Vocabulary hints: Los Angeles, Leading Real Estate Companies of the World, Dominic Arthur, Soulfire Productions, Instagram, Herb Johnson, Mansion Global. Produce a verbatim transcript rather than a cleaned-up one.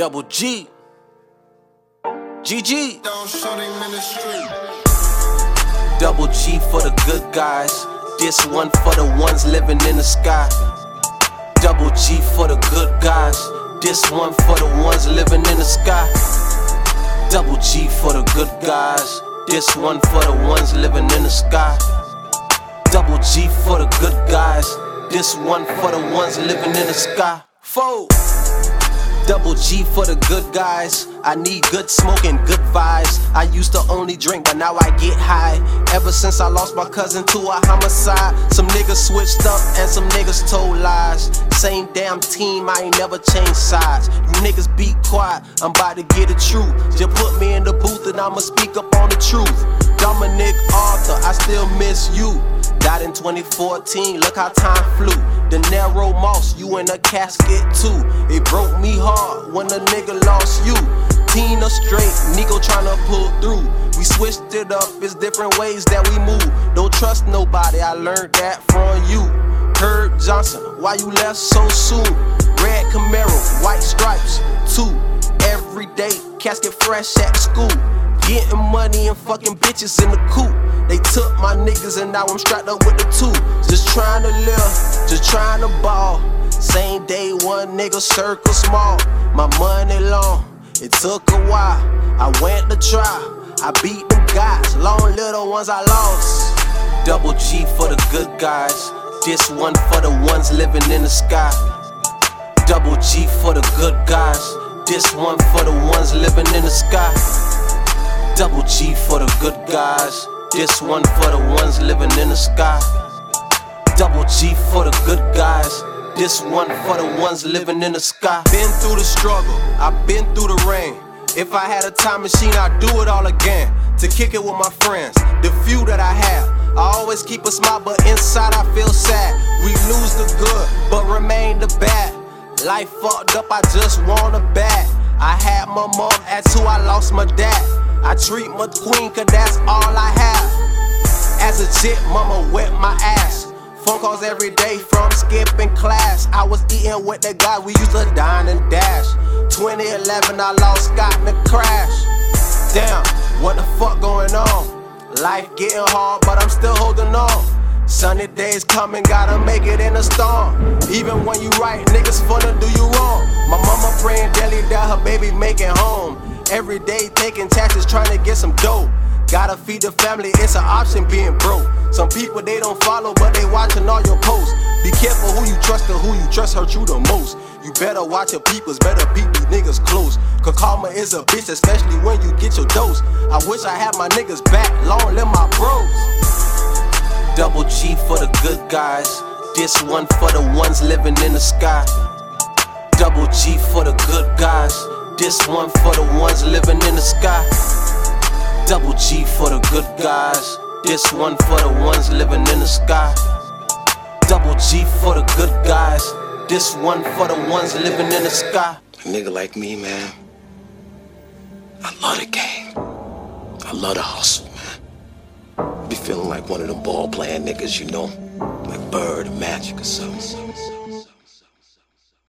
Double G. G G. Don't show them in the street. Double G for the good guys. This one for the ones living in the sky. Double G for the good guys. This one for the ones living in the sky. Double G for the good guys. This one for the ones living in the sky. Double G for the good guys. This one for the ones living in the sky. Four. Double G for the good guys. I need good smoke and good vibes. I used to only drink, but now I get high. Ever since I lost my cousin to a homicide, some niggas switched up and some niggas told lies. Same damn team, I ain't never changed sides. You niggas be quiet, I'm about to get the truth. Just put me in the booth and I'ma speak up on the truth. Dominic Arthur, I still miss you. Died in twenty fourteen, look how time flew. The narrow moss, you in a casket too. It broke me hard when a nigga lost you. Tina straight, Nico tryna pull through. We switched it up, it's different ways that we move. Don't trust nobody, I learned that from you. Herb Johnson, why you left so soon? Red Camaro, white stripes, two. Every day, casket fresh at school. Getting money and fucking bitches in the coop. They took my niggas and now I'm strapped up with the two. Just trying to live, just trying to ball. Same day one nigga circle small. My money long, it took a while. I went to try, I beat them guys. Long little ones I lost. Double G for the good guys. This one for the ones living in the sky. Double G for the good guys. This one for the ones living in the sky. Double G for the good guys. This one for the ones living in the sky. Double G for the good guys. This one for the ones living in the sky. Been through the struggle, I've been through the rain. If I had a time machine, I'd do it all again. To kick it with my friends, the few that I have. I always keep a smile, but inside I feel sad. We lose the good, but remain the bad. Life fucked up, I just want a bad. I had my mom, that's who I lost my dad. I treat my queen, cause that's all I have. As a jit, mama wet my ass. Phone calls every day from skipping class. I was eating with the guy, we used to dine and dash. twenty eleven, I lost Scott in a crash. Damn, what the fuck going on? Life getting hard, but I'm still holding on. Sunny days coming, gotta make it in a storm. Even when you right, niggas finna do you wrong. My mama praying daily that her baby make it home. Every day taking taxes, trying to get some dough. Gotta feed the family, it's an option being broke. Some people they don't follow, but they watching all your posts. Be careful who you trust and who you trust hurt you the most. You better watch your peoples, better beat these niggas close. Cause karma is a bitch, especially when you get your dose. I wish I had my niggas back, long live my bros. Double G for the good guys. This one for the ones living in the sky. Double G for the good guys. This one for the ones living in the sky. Double G for the good guys. This one for the ones living in the sky. Double G for the good guys. This one for the ones living in the sky. A nigga like me, man, I love the game. I love the hustle, man. I be feeling like one of them ball-playing niggas, you know? Like Bird or Magic or something.